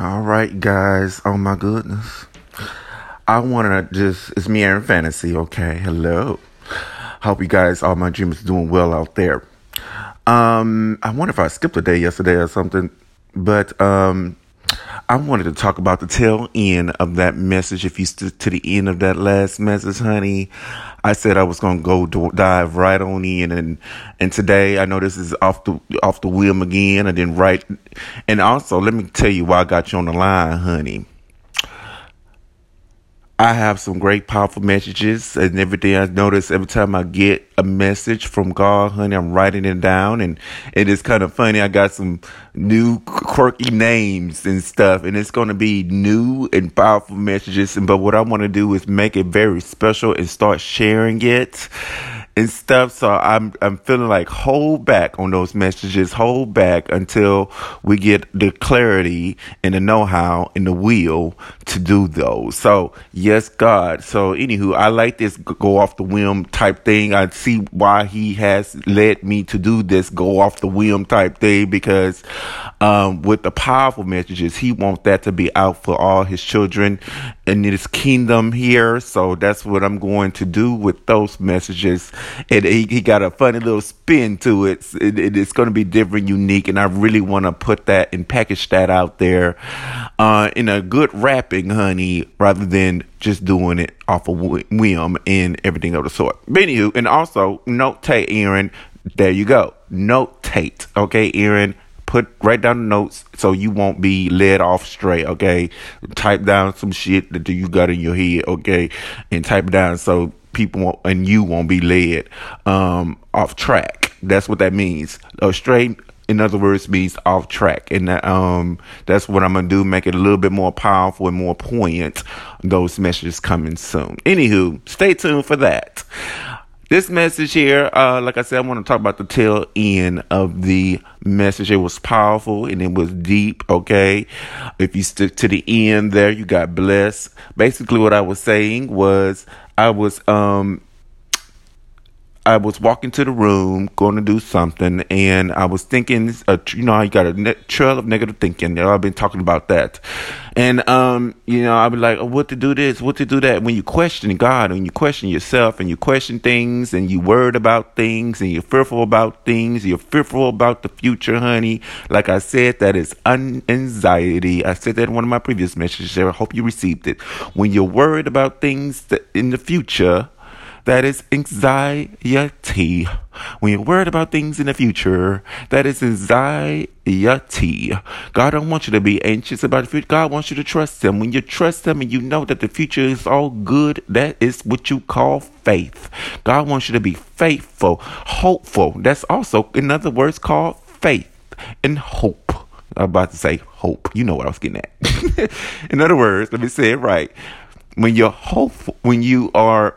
All right, guys. Oh, my goodness. I want to just... It's me, Aaron Fantasy, okay? Hello. Hope you guys, all my dreams, doing well out there. I wonder if I skipped a day yesterday or something. But I wanted to talk about the tail end of that message. If you stood to the end of that last message, honey, I said I was going to go dive right on in. And today, I know this is off the whim again. I didn't write. And also, let me tell you why I got you on the line, honey. I have some great powerful messages, and everything I notice every time I get a message from God, honey, I'm writing it down, and it is kind of funny. I got some new quirky names and stuff, and it's going to be new and powerful messages. But what I want to do is make it very special and start sharing it and stuff. So I'm feeling like hold back on those messages, hold back until we get the clarity and the know-how and the will to do those. So yes, God. So, anywho, I like this go off the whim type thing. I see why he has led me to do this go off the whim type thing, because with the powerful messages, he wants that to be out for all his children and his kingdom here. So that's what I'm going to do with those messages. And he got a funny little spin to it. It's going to be different, unique, and I really want to put that and package that out there in a good wrapping, honey, rather than just doing it off a whim and everything of the sort. But anywho, and also notate, Aaron. There you go. Notate. Okay, Aaron. Write down the notes so you won't be led off straight, okay? Type down some shit that you got in your head, okay? And type it down so people and you won't be led off track. That's what that means. Straight, in other words, means off track. And that's what I'm going to do, make it a little bit more powerful and more poignant. Those messages coming soon. Anywho, stay tuned for that. This message here, like I said, I want to talk about the tail end of the message. It was powerful and it was deep, okay? If you stick to the end there, you got blessed. Basically, what I was saying was I was walking to the room, going to do something, and I was thinking, you know, you got a trail of negative thinking. You know, I've been talking about that. And, you know, I'd be like, oh, what to do this, what to do that. When you question God, and you question yourself, and you question things, and you worried about things, and you're fearful about things, you're fearful about the future, honey. Like I said, that is anxiety. I said that in one of my previous messages there. I hope you received it. When you're worried about things in the future, that is anxiety. When you're worried about things in the future, that is anxiety. God don't want you to be anxious about the future. God wants you to trust him. When you trust him and you know that the future is all good, that is what you call faith. God wants you to be faithful, hopeful. That's also, in other words, called faith and hope. I'm about to say hope. You know what I was getting at. In other words, let me say it right. When you're hopeful, when you are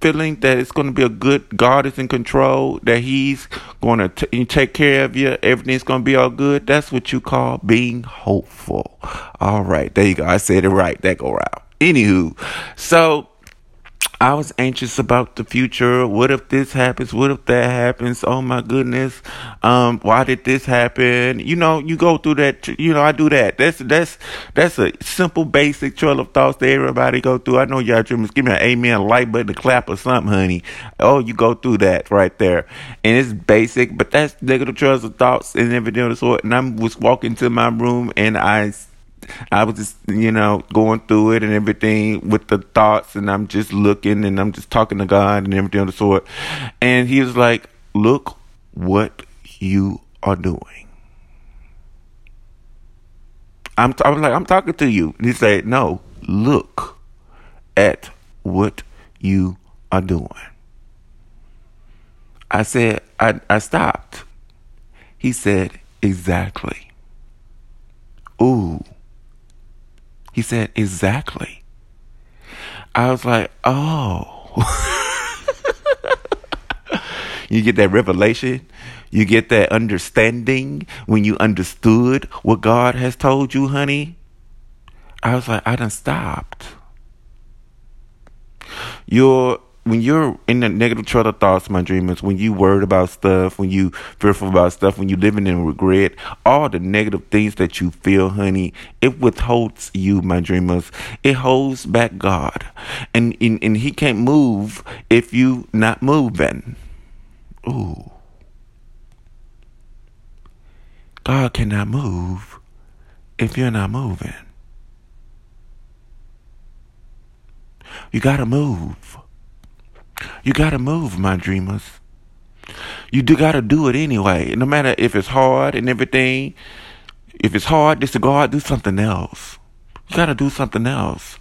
feeling that it's going to be a good, God is in control, that he's going to take care of you, everything's going to be all good. That's what you call being hopeful. All right, there you go. I said it right. That go out. Anywho, so I was anxious about the future. What if this happens? What if that happens? Oh my goodness. Why did this happen? You know, you go through that, you know, I do that. That's a simple, basic trail of thoughts that everybody go through. I know y'all dreamers. Give me an amen, like button, a clap or something, honey. Oh, you go through that right there. And it's basic, but that's negative trails of thoughts and everything of the sort. And I was walking to my room and I was just, you know, going through it and everything with the thoughts, and I'm just looking and I'm just talking to God and everything of the sort. And he was like, look what you are doing. I was like, I'm talking to you. And he said, no, look at what you are doing. I said, I stopped. He said, exactly. Ooh. He said, exactly. I was like, oh. You get that revelation. You get that understanding when you understood what God has told you, honey. I was like, I done stopped. Your when you're in the negative trail of thoughts, my dreamers, when you worried about stuff, when you fearful about stuff, when you living in regret, all the negative things that you feel, honey, it withholds you, my dreamers. It holds back God. And he can't move if you not moving. Ooh. God cannot move if you're not moving. You gotta move. You gotta move, my dreamers. You do gotta do it anyway. No matter if it's hard and everything. If it's hard, disregard, do something else. You gotta do something else.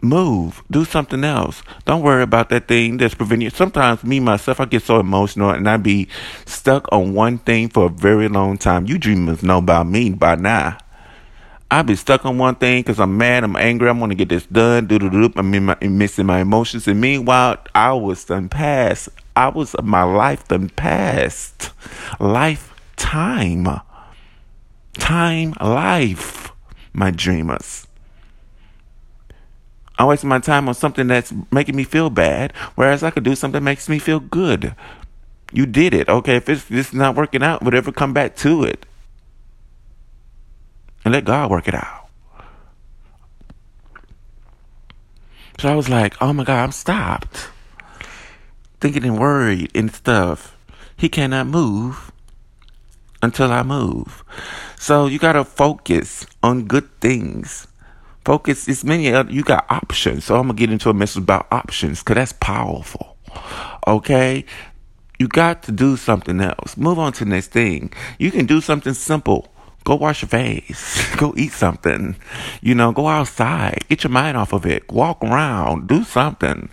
Move. Do something else. Don't worry about that thing that's preventing you. Sometimes me, myself, I get so emotional and I be stuck on one thing for a very long time. You dreamers know about me by now. I be stuck on one thing because I'm mad, I'm angry, I'm going to get this done, I'm missing my emotions. And meanwhile, my life done passed. Lifetime. Time, life, my dreamers. I waste my time on something that's making me feel bad, whereas I could do something that makes me feel good. You did it. Okay, if this is not working out, whatever, come back to it. And let God work it out. So I was like, oh my God, I'm stopped. Thinking and worried and stuff. He cannot move until I move. So you got to focus on good things. Focus, it's many other, you got options. So I'm going to get into a message about options because that's powerful. Okay? You got to do something else. Move on to the next thing. You can do something simple. Go wash your face. Go eat something. You know, go outside. Get your mind off of it. Walk around. Do something.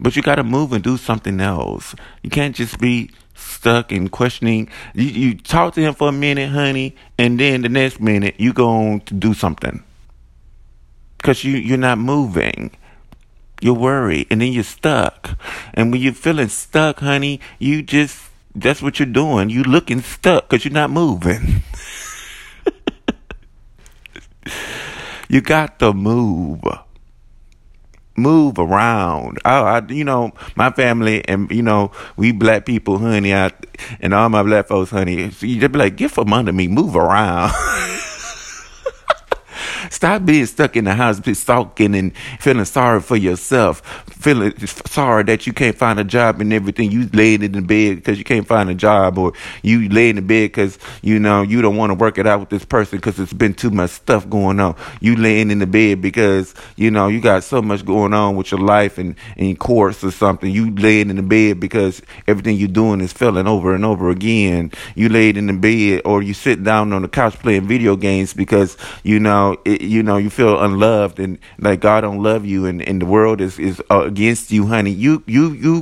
But you got to move and do something else. You can't just be stuck in questioning. You talk to him for a minute, honey, and then the next minute you going to do something. Because you're not moving. You're worried. And then you're stuck. And when you're feeling stuck, honey, that's what you're doing. You looking stuck because you're not moving. You got to move. Move around. My family and, we black people, honey, and all my black folks, honey, so you just be like, get from under me. Move around. Stop being stuck in the house, stalking and feeling sorry for yourself. Feeling sorry that you can't find a job and everything. You laying in the bed because you can't find a job, or you laying in the bed because, you don't want to work it out with this person because it's been too much stuff going on. You laying in the bed because, you got so much going on with your life and course or something. You laying in the bed because everything you're doing is failing over and over again. You laid in the bed, or you sit down on the couch playing video games because, you feel unloved and like God don't love you and the world is against you, honey. You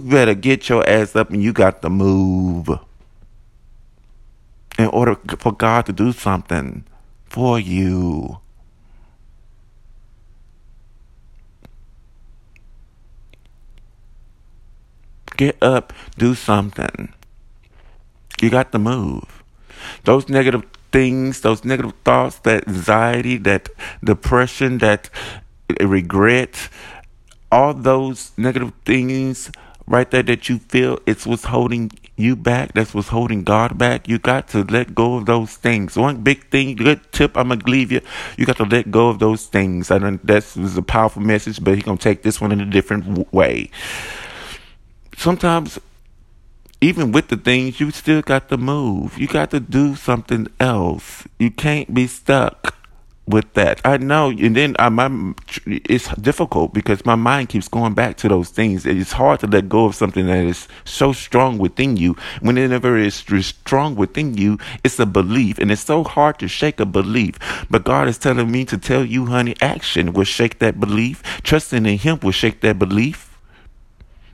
better get your ass up and you got to move in order for God to do something for you. Get up, do something. You got to move. Those negative things, those negative thoughts, that anxiety, that depression, that regret, all those negative things right there that you feel, it's what's holding you back. That's what's holding God back. You got to let go of those things. One big thing, good tip I'm going to leave you. You got to let go of those things. I know that was a powerful message, but he's going to take this one in a different way. Sometimes, even with the things, you still got to move. You got to do something else. You can't be stuck with that. I know, and then it's difficult because my mind keeps going back to those things. It's hard to let go of something that is so strong within you. Whenever it's strong within you, it's a belief, and it's so hard to shake a belief. But God is telling me to tell you, honey, action will shake that belief. Trusting in Him will shake that belief.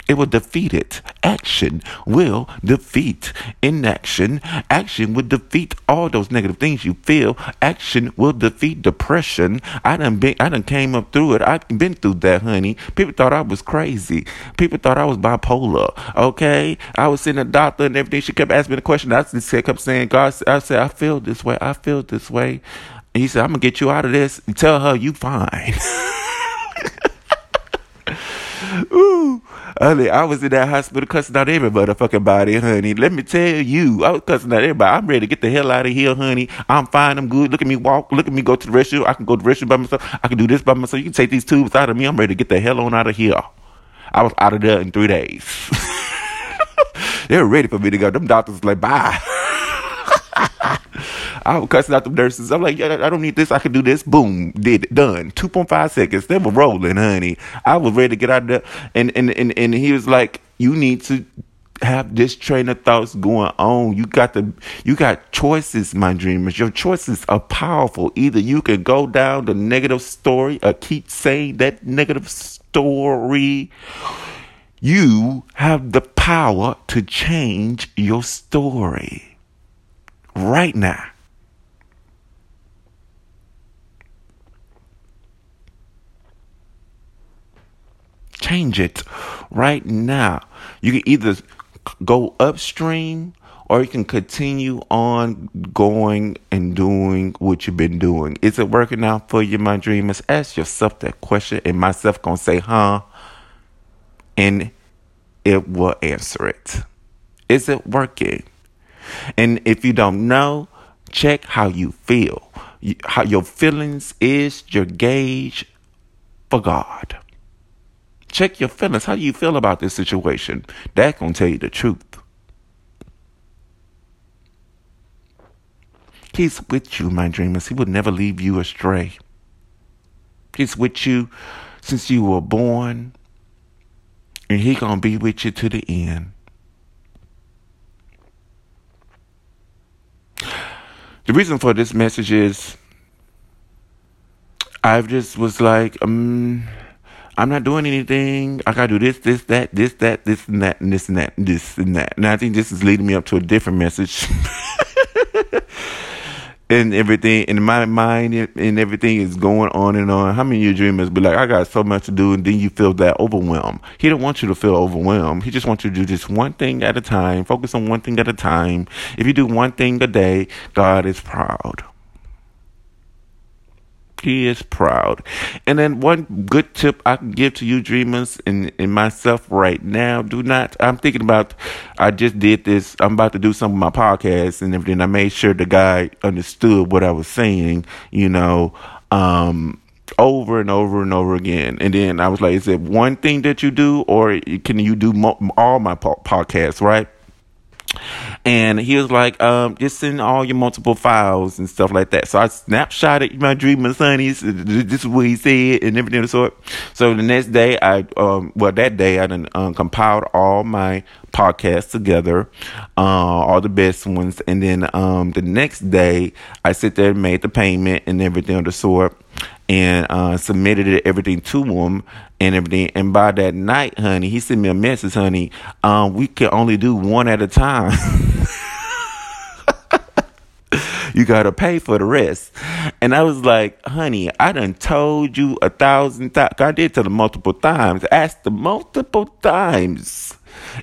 It will defeat it. Action will defeat inaction. Action will defeat all those negative things you feel. Action will defeat depression. I done came up through it. I've been through that, honey. People thought I was crazy. People thought I was bipolar. Okay? I was seeing a doctor and everything. She kept asking me the question. I just kept saying, God, I said, I feel this way. I feel this way. And he said, I'm going to get you out of this. And tell her you fine. Ooh. I was in that hospital cussing out every motherfucking body, honey. Let me tell you, I was cussing out everybody. I'm ready to get the hell out of here, honey. I'm fine. I'm good. Look at me walk. Look at me go to the restroom. I can go to the restroom by myself. I can do this by myself. You can take these tubes out of me. I'm ready to get the hell on out of here. I was out of there in 3 days. They were ready for me to go. Them doctors was like, bye. I was cussing out the nurses. I'm like, yeah, I don't need this. I can do this. Boom. Did it. Done. 2.5 seconds. They were rolling, honey. I was ready to get out of there. And he was like, you need to have this train of thoughts going on. You got choices, my dreamers. Your choices are powerful. Either you can go down the negative story or keep saying that negative story. You have the power to change your story right now. Change it right now. You can either go upstream or you can continue on going and doing what you've been doing. Is it working out for you, my dreamers? Ask yourself that question, and myself gonna say, huh? And it will answer it. Is it working? And if you don't know, check how you feel. How your feelings is your gauge for God. Check your feelings. How do you feel about this situation? That's going to tell you the truth. He's with you, my dreamers. He will never leave you astray. He's with you since you were born. And he's going to be with you to the end. The reason for this message is I just was like, I'm not doing anything. I got to do this, that, and that. And I think this is leading me up to a different message. And everything, and my mind and everything is going on and on. How many of you dreamers be like, I got so much to do, and then you feel that overwhelmed. He don't want you to feel overwhelmed. He just wants you to do just one thing at a time. Focus on one thing at a time. If you do one thing a day, God is proud. He is proud. And then one good tip I can give to you dreamers and myself right now, I just did this. I'm about to do some of my podcasts and everything. I made sure the guy understood what I was saying, over and over and over again. And then I was like, is it one thing that you do, or can you do all my podcasts, right? And he was like, just send all your multiple files and stuff like that. So I snapshotted my dreamers, honeys. This is what he said and everything of the sort. So the next day, I done compiled all my podcasts together, all the best ones. And then the next day, I sit there and made the payment and everything of the sort. And submitted it, everything to him and everything. And by that night, honey, he sent me a message, honey. We can only do one at a time. You got to pay for the rest. And I was like, honey, I done told you 1,000 times. I did tell him multiple times. Asked him multiple times.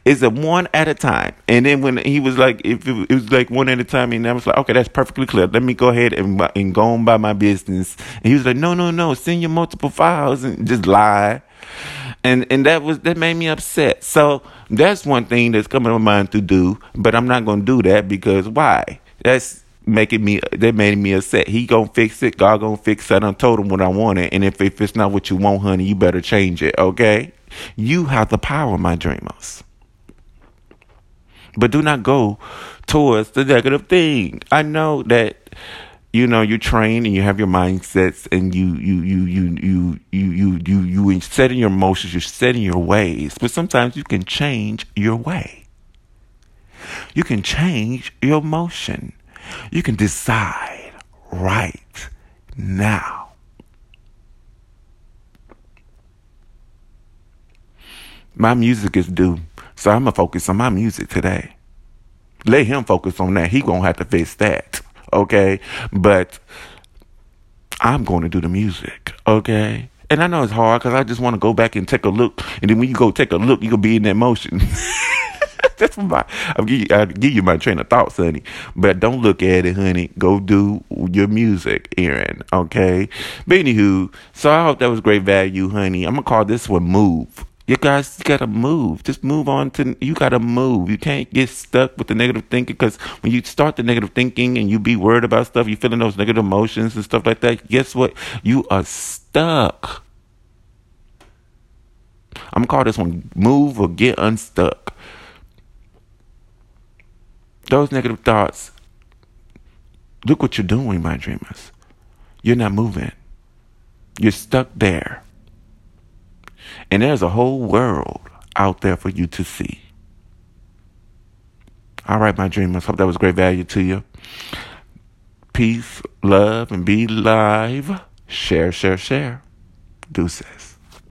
Is it one at a time? And then when he was like, if it was like one at a time, and I was like, okay, that's perfectly clear. Let me go ahead and go on by my business. And he was like, no, send your multiple files and just lie. And that made me upset. So that's one thing that's coming to mind to do, but I'm not gonna do that because why? That made me upset. He gonna fix it. God gonna fix it. I done told him what I wanted, and if it's not what you want, honey, you better change it. Okay. You have the power, my dreamers. But do not go towards the negative thing. I know that you train and you have your mindsets, and you set in your emotions, you're setting your ways. But sometimes you can change your way. You can change your emotion. You can decide right now. My music is due, so I'm going to focus on my music today. Let him focus on that. He going to have to fix that, okay? But I'm going to do the music, okay? And I know it's hard because I just want to go back and take a look. And then when you go take a look, you going to be in that motion. That's I'll give you my train of thoughts, honey. But don't look at it, honey. Go do your music, Aaron, okay? But anywho, so I hope that was great value, honey. I'm going to call this one Move. You guys gotta move. Just move on to, you gotta move. You can't get stuck with the negative thinking, because when you start the negative thinking and you be worried about stuff, you feeling those negative emotions and stuff like that, guess what? You are stuck. I'm gonna call this one move or get unstuck. Those negative thoughts, look what you're doing, my dreamers. You're not moving. You're stuck there. And there's a whole world out there for you to see. All right, my dreamers. Hope that was great value to you. Peace, love, and be live. Share. Deuces.